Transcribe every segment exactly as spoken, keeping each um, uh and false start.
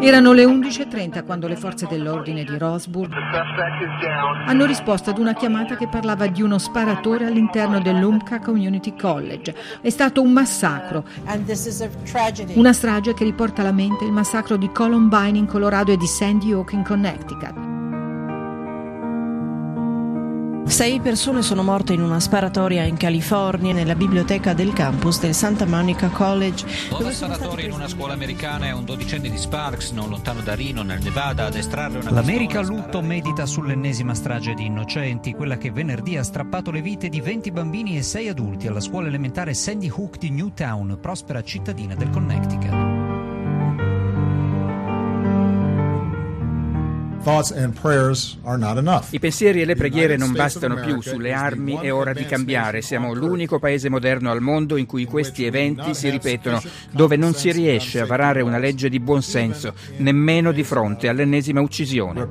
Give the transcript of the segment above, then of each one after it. Erano le undici e trenta quando le forze dell'ordine di Roseburg hanno risposto ad una chiamata che parlava di uno sparatore all'interno dell'Umpka Community College. È stato un massacro, una strage che riporta alla mente il massacro di Columbine in Colorado e di Sandy Hook in Connecticut. Sei persone sono morte in una sparatoria in California nella biblioteca del campus del Santa Monica College. Due sparatori in una scuola americana e un dodicenne di Sparks, non lontano da Reno, nel Nevada, ad estrarre una... L'America a lutto medita sull'ennesima strage di innocenti, quella che venerdì ha strappato le vite di venti bambini e sei adulti alla scuola elementare Sandy Hook di Newtown, prospera cittadina del Connecticut. I pensieri e le preghiere non bastano più, sulle armi è ora di cambiare. Siamo l'unico paese moderno al mondo in cui questi eventi si ripetono, dove non si riesce a varare una legge di buonsenso, nemmeno di fronte all'ennesima uccisione.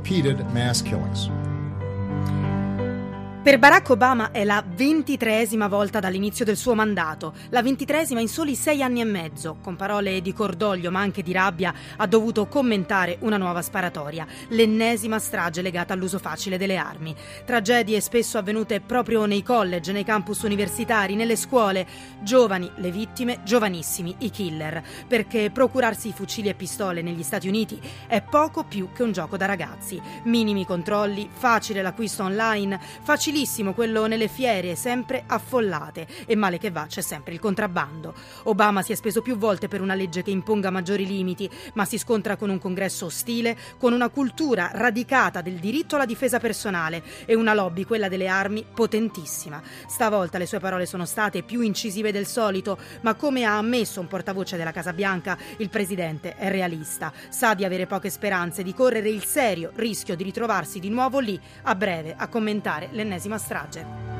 Per Barack Obama è la ventitreesima volta dall'inizio del suo mandato, la ventitreesima in soli sei anni e mezzo. Con parole di cordoglio ma anche di rabbia ha dovuto commentare una nuova sparatoria, l'ennesima strage legata all'uso facile delle armi. Tragedie spesso avvenute proprio nei college, nei campus universitari, nelle scuole. Giovani le vittime, giovanissimi i killer, perché procurarsi fucili e pistole negli Stati Uniti è poco più che un gioco da ragazzi. Minimi controlli, facile l'acquisto online, facilità quello nelle fiere sempre affollate, e male che va c'è sempre il contrabbando. Obama si è speso più volte per una legge che imponga maggiori limiti, ma si scontra con un congresso ostile, con una cultura radicata del diritto alla difesa personale e una lobby, quella delle armi, potentissima. Stavolta le sue parole sono state più incisive del solito, ma come ha ammesso un portavoce della Casa Bianca, il presidente è realista, sa di avere poche speranze di correre il serio rischio di ritrovarsi di nuovo lì a breve a commentare l'ennesima strage.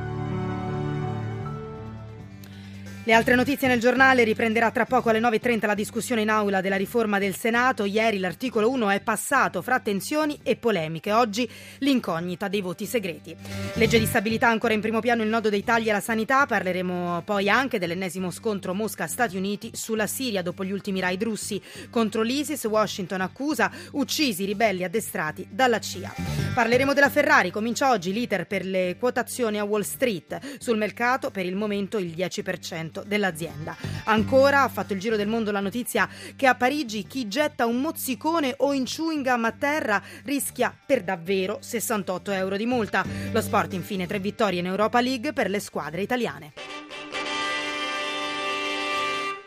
Le altre notizie nel giornale. Riprenderà tra poco alle nove e trenta la discussione in aula della riforma del Senato. Ieri l'articolo uno è passato fra tensioni e polemiche. Oggi l'incognita dei voti segreti. Legge di stabilità ancora in primo piano, il nodo dei tagli alla sanità. Parleremo poi anche dell'ennesimo scontro Mosca-Stati Uniti sulla Siria dopo gli ultimi raid russi contro l'ISIS. Washington accusa uccisi ribelli addestrati dalla C I A. Parleremo della Ferrari. Comincia oggi l'iter per le quotazioni a Wall Street. Sul mercato per il momento il dieci per cento. Dell'azienda. Ancora ha fatto il giro del mondo la notizia che a Parigi chi getta un mozzicone o in chewing gum a terra rischia per davvero sessantotto euro di multa. Lo sport infine, tre vittorie in Europa League per le squadre italiane.